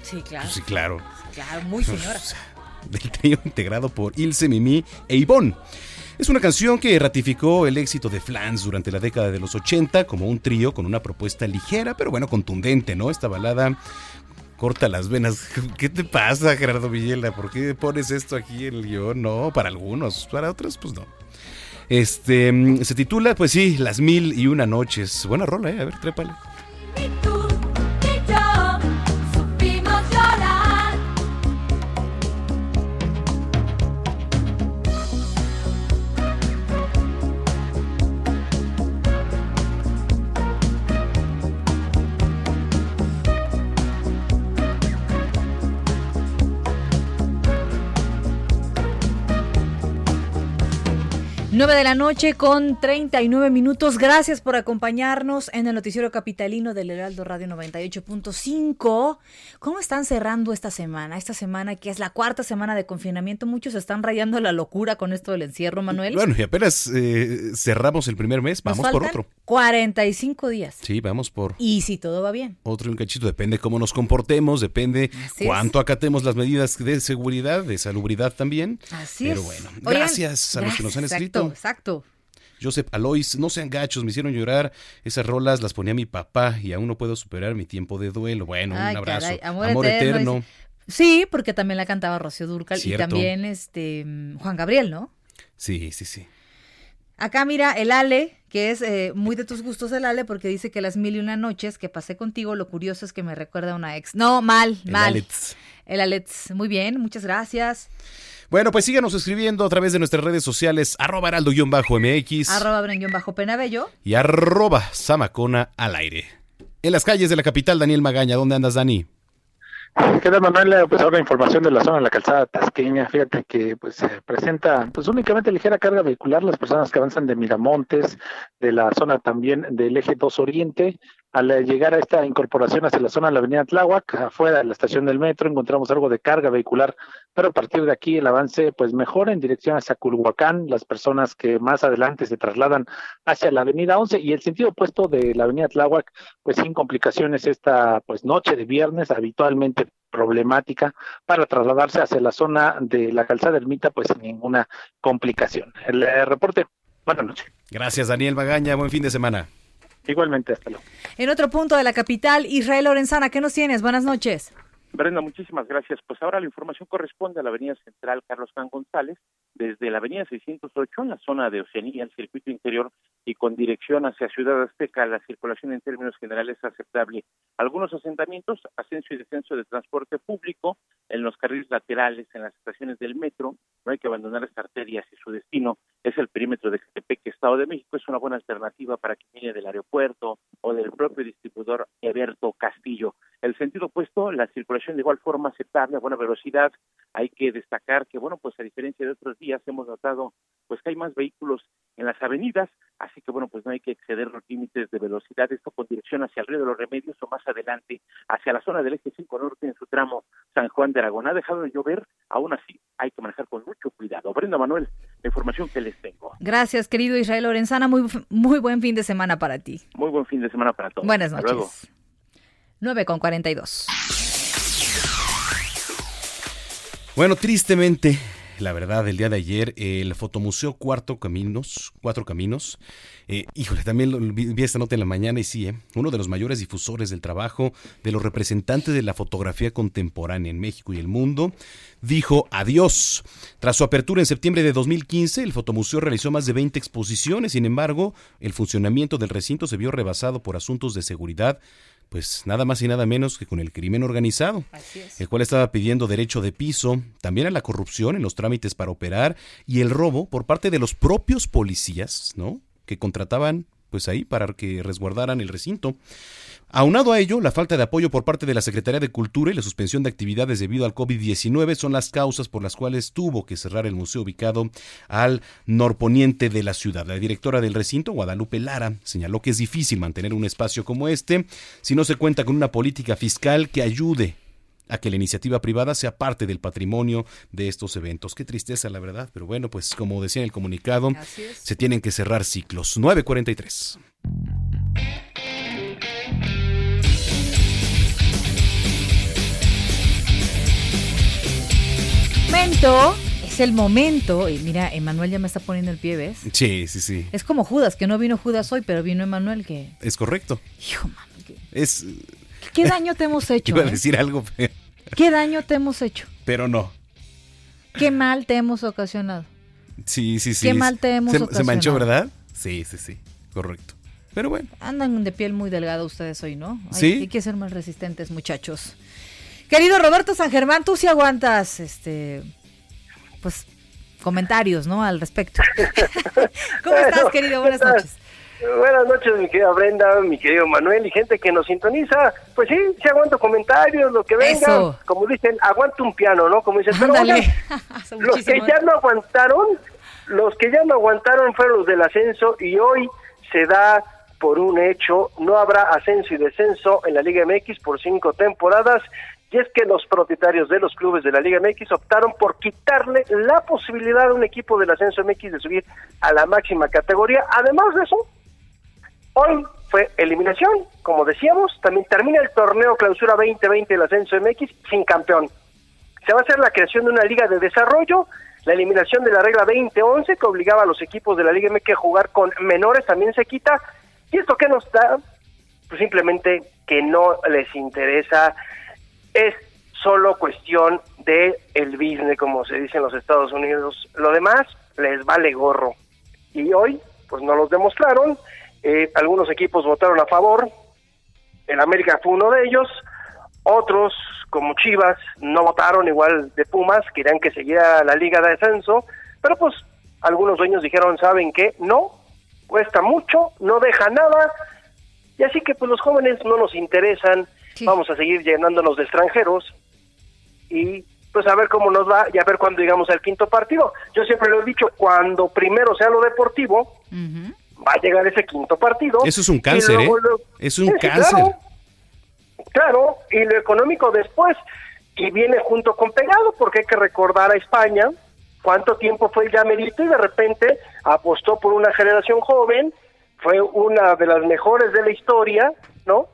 Sí, claro. Pues, sí, claro. Claro, muy señora. Del trío integrado por Ilse, Mimi e Ivonne. Es una canción que ratificó el éxito de Flans durante la década de los 80 como un trío con una propuesta ligera, pero bueno, contundente, ¿no? Esta balada corta las venas. ¿Qué te pasa, Gerardo Villela? ¿Por qué pones esto aquí en el guión? No, para algunos, para otros, pues no. Se titula, pues sí, Las Mil y Una Noches. Buena rola, a ver, trépale. De la noche con 39 minutos. Gracias por acompañarnos en el Noticiero Capitalino del Heraldo Radio 98.5. ¿Cómo están cerrando esta semana? Esta semana que es la cuarta semana de confinamiento. Muchos están rayando la locura con esto del encierro, Manuel. Bueno, y apenas cerramos el primer mes. Vamos por otro. 45 días. Sí, vamos por. Y si todo va bien. Otro un cachito. Depende cómo nos comportemos, depende cuánto acatemos las medidas de seguridad, de salubridad también. Así es. Pero bueno, gracias a los que nos han escrito. Exacto. Joseph Alois, no sean gachos, me hicieron llorar. Esas rolas las ponía mi papá y aún no puedo superar mi tiempo de duelo. Bueno, un abrazo. Caray, amor eterno. Sí, porque también la cantaba Rocío Dúrcal. Cierto. Y también Juan Gabriel, ¿no? Sí. Acá mira, el Ale, que es muy de tus gustos el Ale, porque dice que Las Mil y Una Noches que pasé contigo, lo curioso es que me recuerda a una ex. No, mal. El Alex. Muy bien, muchas gracias. Bueno, pues síganos escribiendo a través de nuestras redes sociales, @heraldo_mx, @bren_penabello y @zamacona al aire. En las calles de la capital, Daniel Magaña, ¿dónde andas, Dani? ¿Qué tal, Manuel? Pues ahora información de la zona de la calzada tasqueña. Fíjate que se presenta únicamente ligera carga vehicular las personas que avanzan de Miramontes, de la zona también del Eje 2 Oriente. Al llegar a esta incorporación hacia la zona de la avenida Tláhuac, afuera de la estación del metro, encontramos algo de carga vehicular, pero a partir de aquí el avance mejora en dirección hacia Culhuacán, las personas que más adelante se trasladan hacia la avenida 11 y el sentido opuesto de la avenida Tláhuac, sin complicaciones esta noche de viernes, habitualmente problemática para trasladarse hacia la zona de la calzada Ermita, sin ninguna complicación. El reporte, buenas noches. Gracias, Daniel Magaña, buen fin de semana. Igualmente, hasta luego. En otro punto de la capital, Israel Lorenzana, ¿qué nos tienes? Buenas noches. Brenda, muchísimas gracias. Pues ahora la información corresponde a la Avenida Central Carlos Juan González, desde la Avenida 608, en la zona de Oceanía, el circuito interior, y con dirección hacia Ciudad Azteca. La circulación en términos generales es aceptable. Algunos asentamientos, ascenso y descenso de transporte público, en los carriles laterales, en las estaciones del metro. No hay que abandonar las arterias y su destino es el perímetro de Ecatepec, Estado de México. Es una buena alternativa para quien viene del aeropuerto o del propio distribuidor Eberto Castillo. El sentido opuesto, la circulación de igual forma aceptable, a buena velocidad. Hay que destacar que, bueno, pues a diferencia de otros días, hemos notado pues que hay más vehículos en las avenidas, así que, bueno, pues no hay que exceder los límites de velocidad, esto con dirección hacia el Río de los Remedios o más adelante, hacia la zona del Eje 5 Norte, en su tramo San Juan de Aragón. Ha dejado de llover, aún así hay que manejar con mucho cuidado. Brenda, Manuel, la información que les tengo. Gracias, querido Israel Lorenzana, muy buen fin de semana para ti. Muy buen fin de semana para todos. Buenas noches. Hasta luego. 9:42. Bueno, tristemente, la verdad, el día de ayer, el fotomuseo Cuatro Caminos, híjole, también vi esta nota en la mañana y sí, uno de los mayores difusores del trabajo de los representantes de la fotografía contemporánea en México y el mundo, dijo adiós. Tras su apertura en septiembre de 2015, el fotomuseo realizó más de 20 exposiciones, sin embargo, el funcionamiento del recinto se vio rebasado por asuntos de seguridad, pues nada más y nada menos que con el crimen organizado, el cual estaba pidiendo derecho de piso, también a la corrupción en los trámites para operar y el robo por parte de los propios policías, ¿no?, que contrataban pues ahí para que resguardaran el recinto. Aunado a ello, la falta de apoyo por parte de la Secretaría de Cultura y la suspensión de actividades debido al COVID-19 son las causas por las cuales tuvo que cerrar el museo ubicado al norponiente de la ciudad. La directora del recinto, Guadalupe Lara, señaló que es difícil mantener un espacio como este si no se cuenta con una política fiscal que ayude a que la iniciativa privada sea parte del patrimonio de estos eventos. Qué tristeza, la verdad, pero bueno, pues como decía en el comunicado, se tienen que cerrar ciclos. 9:43. Es el momento, y mira, Emanuel ya me está poniendo el pie, ¿ves? Sí. Es como Judas, que no vino Judas hoy, pero vino Emanuel, que... Es correcto. Hijo, mami, es... ¿Qué daño te hemos hecho? Iba a decir algo, pero... ¿Qué daño te hemos hecho? Pero no. ¿Qué mal te hemos ocasionado? Sí. ¿Qué mal te hemos ocasionado? Se manchó, ¿verdad? Sí, correcto. Pero bueno. Andan de piel muy delgada ustedes hoy, ¿no? Hay que ser más resistentes, muchachos. Querido Roberto San Germán, tú sí aguantas, pues, comentarios, ¿no?, al respecto. ¿Cómo estás, querido? Buenas noches. Buenas noches, mi querida Brenda, mi querido Manuel y gente que nos sintoniza. Pues sí aguanto comentarios, lo que venga. Eso. Como dicen, aguanto un piano, ¿no? Como dicen, pero bueno, los que ya no aguantaron, fueron los del ascenso y hoy se da por un hecho. No habrá ascenso y descenso en la Liga MX por 5 temporadas. Y es que los propietarios de los clubes de la Liga MX optaron por quitarle la posibilidad a un equipo del ascenso MX de subir a la máxima categoría. Además de eso, hoy fue eliminación, como decíamos, también termina el torneo clausura 2020 del ascenso MX sin campeón. Se va a hacer la creación de una liga de desarrollo, la eliminación de la regla 2011 que obligaba a los equipos de la Liga MX a jugar con menores también se quita. ¿Y esto qué nos da? Pues simplemente que no les interesa. Es solo cuestión de el business, como se dice en los Estados Unidos. Lo demás les vale gorro. Y hoy, pues no los demostraron. Algunos equipos votaron a favor. El América fue uno de ellos. Otros, como Chivas, no votaron, igual de Pumas, querían que siguiera la Liga de Descenso. Pero pues algunos dueños dijeron, ¿saben qué? No, cuesta mucho, no deja nada. Y así que pues los jóvenes no nos interesan. Sí. Vamos a seguir llenándonos de extranjeros y pues a ver cómo nos va y a ver cuándo llegamos al quinto partido. Yo siempre lo he dicho, cuando primero sea lo deportivo, uh-huh, va a llegar ese quinto partido. Eso es un cáncer, luego, cáncer. Claro, y lo económico después, y viene junto con pegado, porque hay que recordar a España cuánto tiempo fue el llamerito y de repente apostó por una generación joven, fue una de las mejores de la historia, ¿no?,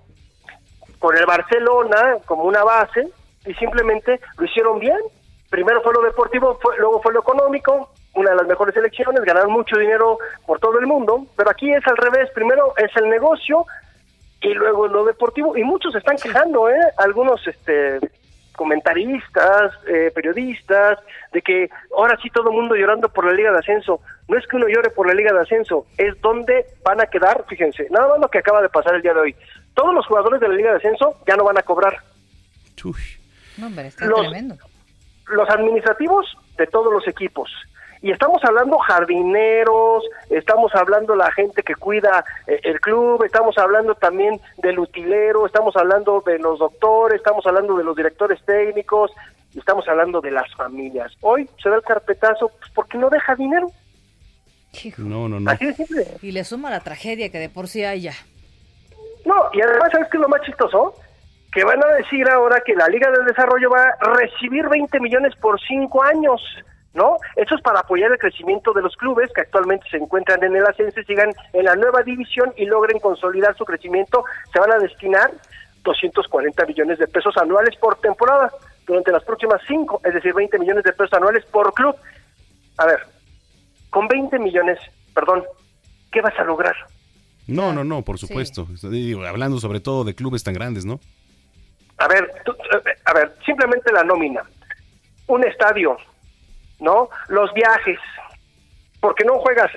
con el Barcelona como una base, y simplemente lo hicieron bien. Primero fue lo deportivo, luego fue lo económico, una de las mejores selecciones, ganaron mucho dinero por todo el mundo, pero aquí es al revés, primero es el negocio, Y luego lo deportivo, y muchos se están quejando, algunos comentaristas, periodistas, de que ahora sí todo el mundo llorando por la Liga de Ascenso. No es que uno llore por la Liga de Ascenso, es donde van a quedar, fíjense, nada más lo que acaba de pasar el día de hoy. Todos los jugadores de la Liga de Ascenso ya no van a cobrar. Uy. No, hombre, está tremendo. Los administrativos de todos los equipos. Y estamos hablando jardineros, estamos hablando la gente que cuida el club, estamos hablando también del utilero, estamos hablando de los doctores, estamos hablando de los directores técnicos, y estamos hablando de las familias. Hoy se da el carpetazo pues, porque no deja dinero. Hijo. No. Así de simple. Y le suma la tragedia que de por sí hay ya. No, y además, ¿sabes qué es lo más chistoso? Que van a decir ahora que la Liga del Desarrollo va a recibir 20 millones por 5 años. ¿No? Eso es para apoyar el crecimiento de los clubes que actualmente se encuentran en el ascenso y sigan en la nueva división y logren consolidar su crecimiento. Se van a destinar 240 millones de pesos anuales por temporada durante las próximas 5, es decir, 20 millones de pesos anuales por club. A ver, con 20 millones, perdón, ¿qué vas a lograr? No, por supuesto. Sí. Hablando sobre todo de clubes tan grandes, ¿no? A ver, simplemente la nómina. Un estadio, ¿no? Los viajes, porque no juegas,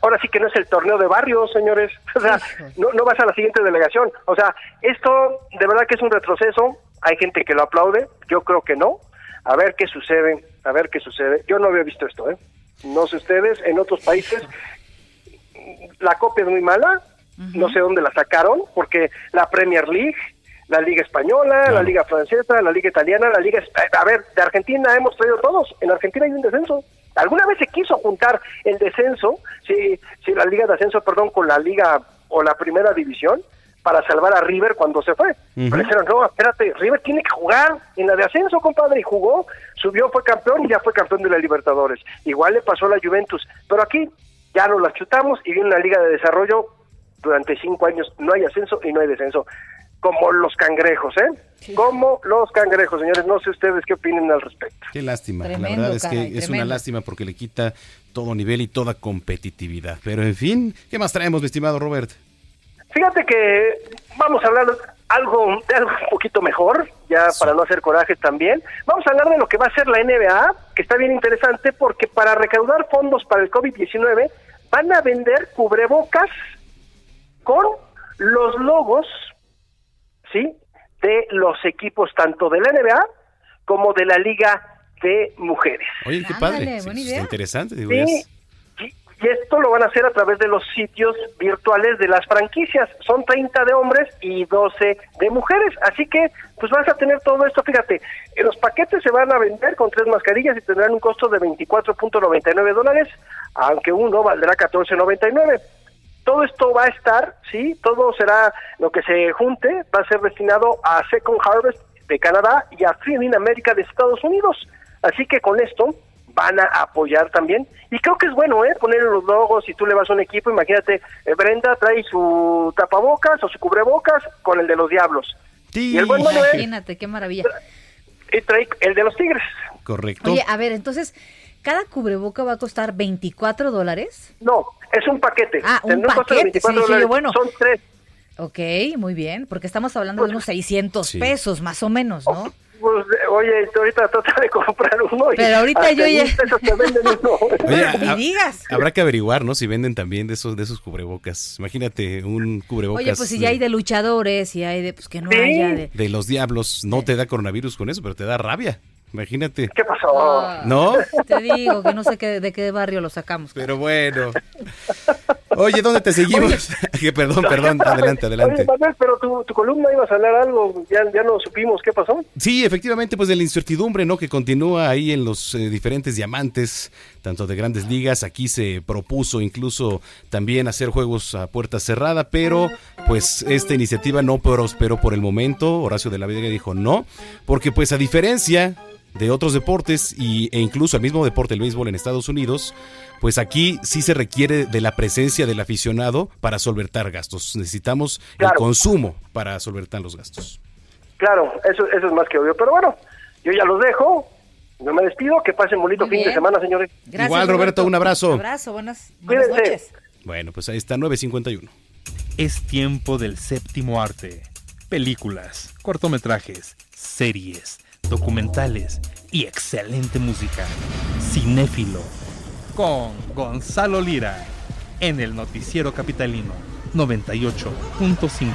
ahora sí que no es el torneo de barrio, señores, o sea, no vas a la siguiente delegación, o sea, esto de verdad que es un retroceso, hay gente que lo aplaude, yo creo que no, a ver qué sucede, yo no había visto esto, no sé ustedes, en otros países la copia es muy mala, no sé dónde la sacaron, porque la Premier League, la Liga Española, La Liga Francesa, la Liga Italiana, A ver, de Argentina hemos traído todos. En Argentina hay un descenso. ¿Alguna vez se quiso juntar el descenso, si la Liga de Ascenso, perdón, con la Liga o la Primera División, para salvar a River cuando se fue? Uh-huh. Pero dijeron, no, espérate, River tiene que jugar en la de Ascenso, compadre, y jugó, subió, fue campeón y ya fue campeón de la Libertadores. Igual le pasó a la Juventus. Pero aquí ya nos las chutamos y viene la Liga de Desarrollo durante 5 años. No hay ascenso y no hay descenso. Como los cangrejos, sí. Como los cangrejos, señores. No sé ustedes qué opinen al respecto. Qué lástima. Tremendo, la verdad es que es una lástima porque le quita todo nivel y toda competitividad. Pero, en fin, ¿qué más traemos, mi estimado Robert? Fíjate que vamos a hablar de algo un poquito mejor, ya para no hacer corajes también. Vamos a hablar de lo que va a ser la NBA, que está bien interesante porque para recaudar fondos para el COVID-19 van a vender cubrebocas con los logos, ¿sí?, de los equipos tanto de la NBA como de la Liga de Mujeres. Oye, qué padre, buena idea. Está interesante. Digo, sí, y esto lo van a hacer a través de los sitios virtuales de las franquicias. Son 30 de hombres y 12 de mujeres, así que pues vas a tener todo esto. Fíjate, los paquetes se van a vender con 3 mascarillas y tendrán un costo de $24.99, aunque uno valdrá $14.99. Todo esto va a estar, sí, todo será lo que se junte, va a ser destinado a Second Harvest de Canadá y a Feeding America de Estados Unidos. Así que con esto van a apoyar también. Y creo que es bueno, poner los logos. Si tú le vas a un equipo, imagínate, Brenda trae su tapabocas o su cubrebocas con el de los Diablos. Sí. Y el buen Manuel, imagínate, qué maravilla. Y trae el de los Tigres. Correcto. Oye, a ver, entonces, ¿cada cubreboca va a costar $24? No, es un paquete. Ah, un paquete, sí, yo, bueno. Son 3. Ok, muy bien, porque estamos hablando de unos $600 más o menos, ¿no? Pues, oye, ahorita trata de comprar uno. Pero ahorita yo ya... Oye, digas. Habrá que averiguar, ¿no? Si venden también de esos cubrebocas. Imagínate, un cubrebocas... Oye, pues si ya hay de luchadores, si hay de... Pues que no haya de... De los Diablos, no te da coronavirus con eso, pero te da rabia. Imagínate. ¿Qué pasó? ¿No? Te digo que no sé de qué barrio lo sacamos. Pero bueno. Oye, ¿dónde te seguimos? Oye, perdón, adelante. Oye, Manuel, pero tu columna ibas a hablar algo, ya no supimos qué pasó. Sí, efectivamente, pues de la incertidumbre, ¿no?, que continúa ahí en los diferentes diamantes, tanto de grandes ligas. Aquí se propuso incluso también hacer juegos a puerta cerrada, pero pues esta iniciativa no prosperó por el momento. Horacio de la Vega dijo no, porque pues a diferencia de otros deportes e incluso el mismo deporte, el béisbol en Estados Unidos, pues aquí sí se requiere de la presencia del aficionado para solventar gastos. Necesitamos el consumo para solventar los gastos. Claro, eso es más que obvio. Pero bueno, yo ya los dejo. No me despido. Que pasen bonito fin de semana, señores. Gracias, igual, Roberto. Un abrazo. Un abrazo. Buenas noches. Bueno, pues ahí está, 9:51. Es tiempo del séptimo arte. Películas, cortometrajes, series, documentales y excelente música. Cinéfilo con Gonzalo Lira en el Noticiero Capitalino 98.5.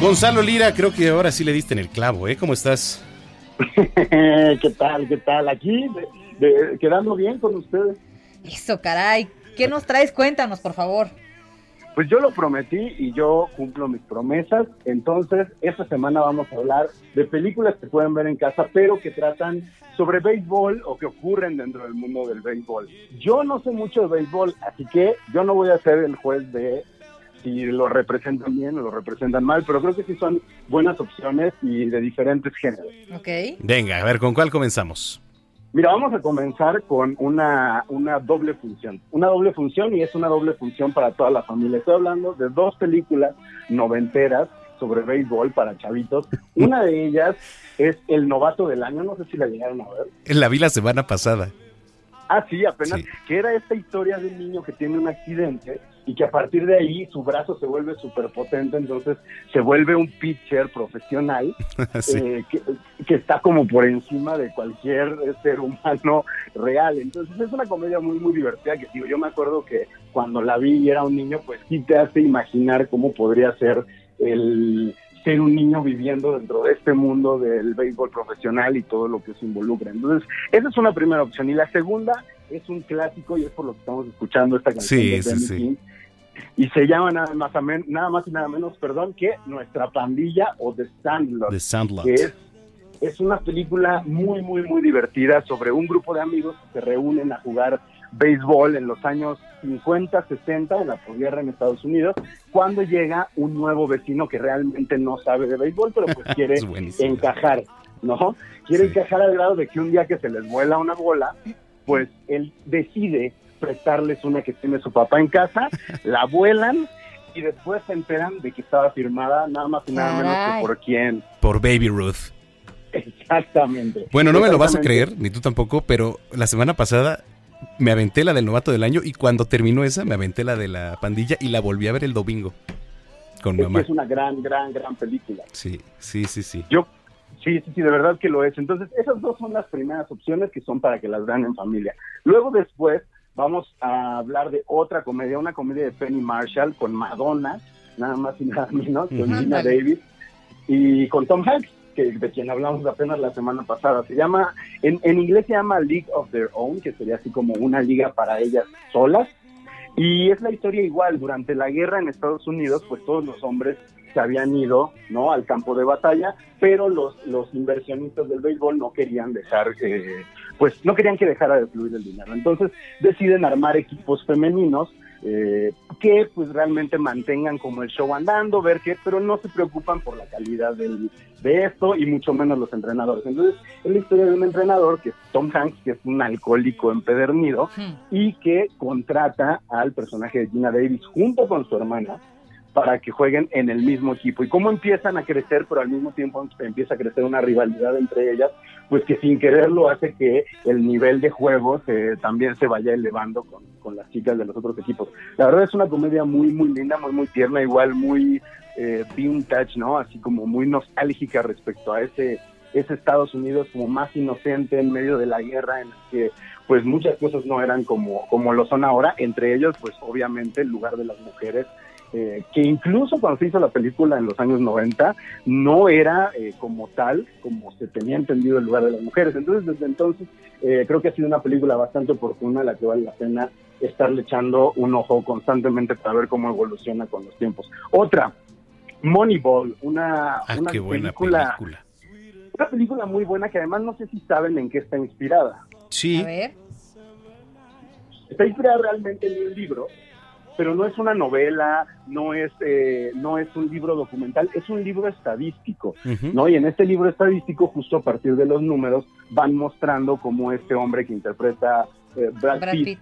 Gonzalo Lira, creo que ahora sí le diste en el clavo, ¿eh? ¿Cómo estás? ¿Qué tal? Aquí, quedando bien con ustedes. Eso, caray. ¿Qué nos traes? Cuéntanos, por favor. Pues yo lo prometí y yo cumplo mis promesas. Entonces, esta semana vamos a hablar de películas que pueden ver en casa, pero que tratan sobre béisbol o que ocurren dentro del mundo del béisbol. Yo no sé mucho de béisbol, así que yo no voy a ser el juez de si lo representan bien o lo representan mal, pero creo que sí son buenas opciones y de diferentes géneros. Okay. Venga, a ver, ¿con cuál comenzamos? Mira, vamos a comenzar con una doble función. Una doble función, y es una doble función para toda la familia. Estoy hablando de dos películas noventeras sobre béisbol para chavitos. Una de ellas es El Novato del Año, no sé si la llegaron a ver. La vi la semana pasada. Ah, sí, apenas. Sí. Que era esta historia de un niño que tiene un accidente y que a partir de ahí su brazo se vuelve superpotente, entonces se vuelve un pitcher profesional. Sí. que está como por encima de cualquier ser humano real. Entonces es una comedia muy, muy divertida que, digo, yo me acuerdo que cuando la vi y era un niño, pues sí te hace imaginar cómo podría ser el ser un niño viviendo dentro de este mundo del béisbol profesional y todo lo que se involucra. Entonces, esa es una primera opción. Y la segunda es un clásico, y es por lo que estamos escuchando esta canción, sí, de Benny King. Y se llama nada más y nada menos que Nuestra Pandilla o The Sandlot. The Sandlot. Que es una película muy, muy, muy divertida sobre un grupo de amigos que se reúnen a jugar béisbol en los años 50, 60, en la posguerra en Estados Unidos, cuando llega un nuevo vecino que realmente no sabe de béisbol, pero pues quiere encajar, ¿no? Quiere encajar al grado de que un día que se les vuela una bola, pues él decide prestarles una que tiene su papá en casa, la vuelan y después se enteran de que estaba firmada nada más y nada menos que por quién. Por Baby Ruth. Exactamente. Bueno, no me lo vas a creer, ni tú tampoco, pero la semana pasada me aventé la del Novato del Año, y cuando terminó esa me aventé la de La Pandilla y la volví a ver el domingo con mamá. Es una gran película. Sí. Sí, de verdad que lo es. Entonces, esas dos son las primeras opciones, que son para que las vean en familia. Luego, después, vamos a hablar de otra comedia, una comedia de Penny Marshall con Madonna, nada más y nada menos, con Gina Davis y con Tom Hanks, de quien hablamos apenas la semana pasada. Se llama, en inglés se llama League of Their Own, que sería así como una liga para ellas solas, y es la historia igual. Durante la guerra en Estados Unidos, pues todos los hombres se habían ido, ¿no?, al campo de batalla, pero los inversionistas del béisbol no querían dejar que, pues no querían que dejara de fluir el dinero, entonces deciden armar equipos femeninos que pues realmente mantengan como el show andando, pero no se preocupan por la calidad de esto, y mucho menos los entrenadores. Entonces es la historia de un entrenador, que es Tom Hanks, que es un alcohólico empedernido, y que contrata al personaje de Gina Davis junto con su hermana para que jueguen en el mismo equipo. Y cómo empiezan a crecer, pero al mismo tiempo empieza a crecer una rivalidad entre ellas, pues que sin quererlo hace que el nivel de juego también se vaya elevando con las chicas de los otros equipos. La verdad es una comedia muy, muy linda, muy, muy tierna, igual muy vintage, ¿no? Así como muy nostálgica respecto a ese Estados Unidos como más inocente en medio de la guerra, en el que pues muchas cosas no eran como lo son ahora, entre ellos pues obviamente el lugar de las mujeres, que incluso cuando se hizo la película en los años 90 no era como tal, como se tenía entendido el lugar de las mujeres. Entonces, desde entonces creo que ha sido una película bastante oportuna, a la que vale la pena estarle echando un ojo constantemente para ver cómo evoluciona con los tiempos. Otra, Moneyball, una qué buena película. Una película muy buena, que además no sé si saben en qué está inspirada. Sí. A ver. Está inspirada realmente en un libro, pero no es una novela, no es un libro documental, es un libro estadístico, ¿no? Y en este libro estadístico, justo a partir de los números, van mostrando cómo este hombre que interpreta Brad Pitt.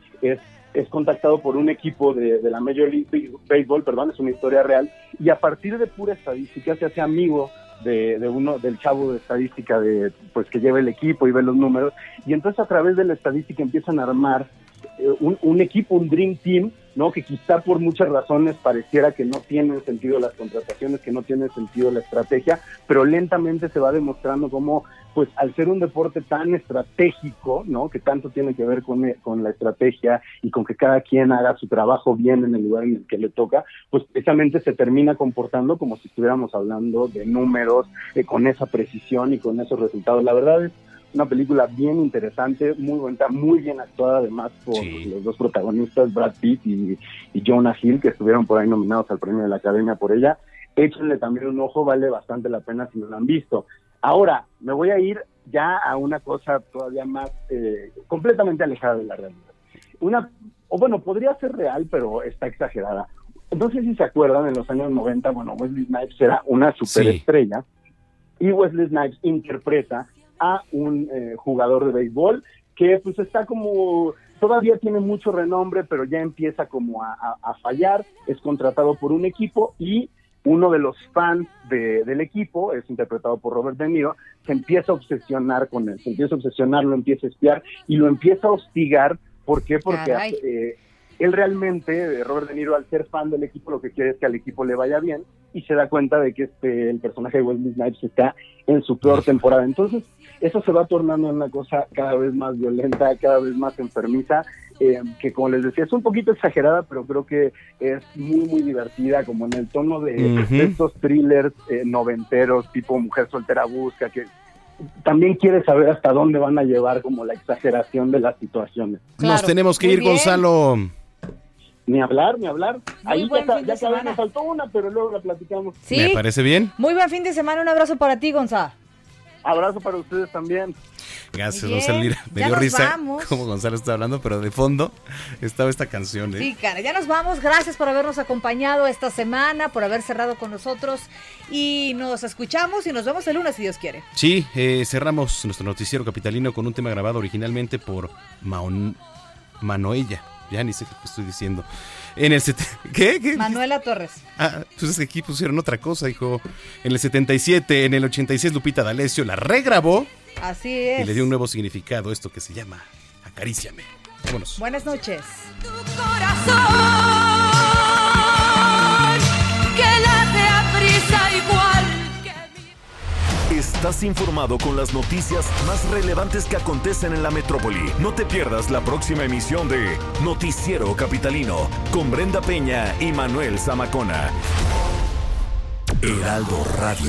Es contactado por un equipo de la Major League Baseball, es una historia real, y a partir de pura estadística se hace amigo del chavo de estadística de, pues, que lleva el equipo y ve los números, y entonces a través de la estadística empiezan a armar un equipo, un dream team, ¿no? Que quizá por muchas razones pareciera que no tienen sentido las contrataciones, que no tienen sentido la estrategia, pero lentamente se va demostrando cómo, pues, al ser un deporte tan estratégico, ¿no? Que tanto tiene que ver con la estrategia y con que cada quien haga su trabajo bien en el lugar en el que le toca, pues precisamente se termina comportando como si estuviéramos hablando de números, con esa precisión y con esos resultados. La verdad es una película bien interesante, muy bonita, muy bien actuada además por los dos protagonistas, Brad Pitt y Jonah Hill, que estuvieron por ahí nominados al premio de la Academia por ella. Échenle también un ojo, vale bastante la pena si no lo han visto. Ahora, me voy a ir ya a una cosa todavía más completamente alejada de la realidad. Podría ser real, pero está exagerada. No sé si se acuerdan, en los años 90, Wesley Snipes era una superestrella y Wesley Snipes interpreta a un jugador de béisbol que pues está como, todavía tiene mucho renombre, pero ya empieza como a fallar, es contratado por un equipo y uno de los fans del equipo, es interpretado por Robert De Niro, se empieza a obsesionar con él, lo empieza a espiar y lo empieza a hostigar. ¿Por qué? Porque él realmente, Robert De Niro, al ser fan del equipo, lo que quiere es que al equipo le vaya bien, y se da cuenta de que el personaje de Wesley Snipes está en su peor temporada. Entonces, eso se va tornando en una cosa cada vez más violenta, cada vez más enfermiza, que, como les decía, es un poquito exagerada, pero creo que es muy, muy divertida, como en el tono de estos thrillers noventeros, tipo Mujer Soltera Busca, que también quiere saber hasta dónde van a llevar como la exageración de las situaciones. Claro, nos tenemos que ir, bien. Gonzalo. Ni hablar. Ahí ya sabes, nos faltó una, pero luego la platicamos. ¿Sí? Me parece bien. Muy buen fin de semana, un abrazo para ti, Gonzalo. Abrazo para ustedes también. Gracias, Gonzalo Lira. Me dio risa como Gonzalo está hablando, pero de fondo estaba esta canción. Sí, cara, ya nos vamos. Gracias por habernos acompañado esta semana, por haber cerrado con nosotros. Y nos escuchamos y nos vemos el lunes, si Dios quiere. Sí, cerramos nuestro noticiero capitalino con un tema grabado originalmente por Manoella. Ya ni sé qué estoy diciendo. En el ¿Qué? Manuela Torres. Ah, pues es que aquí pusieron otra cosa, hijo. En el 77, en el 86, Lupita D'Alessio la regrabó. Así es. Y le dio un nuevo significado a esto que se llama Acaríciame. Vámonos. Buenas noches. Tu corazón, que late a prisa igual que mi... Estás informado con las noticias más relevantes que acontecen en la metrópoli. No te pierdas la próxima emisión de Noticiero Capitalino con Brenda Peña y Manuel Zamacona. Heraldo Radio.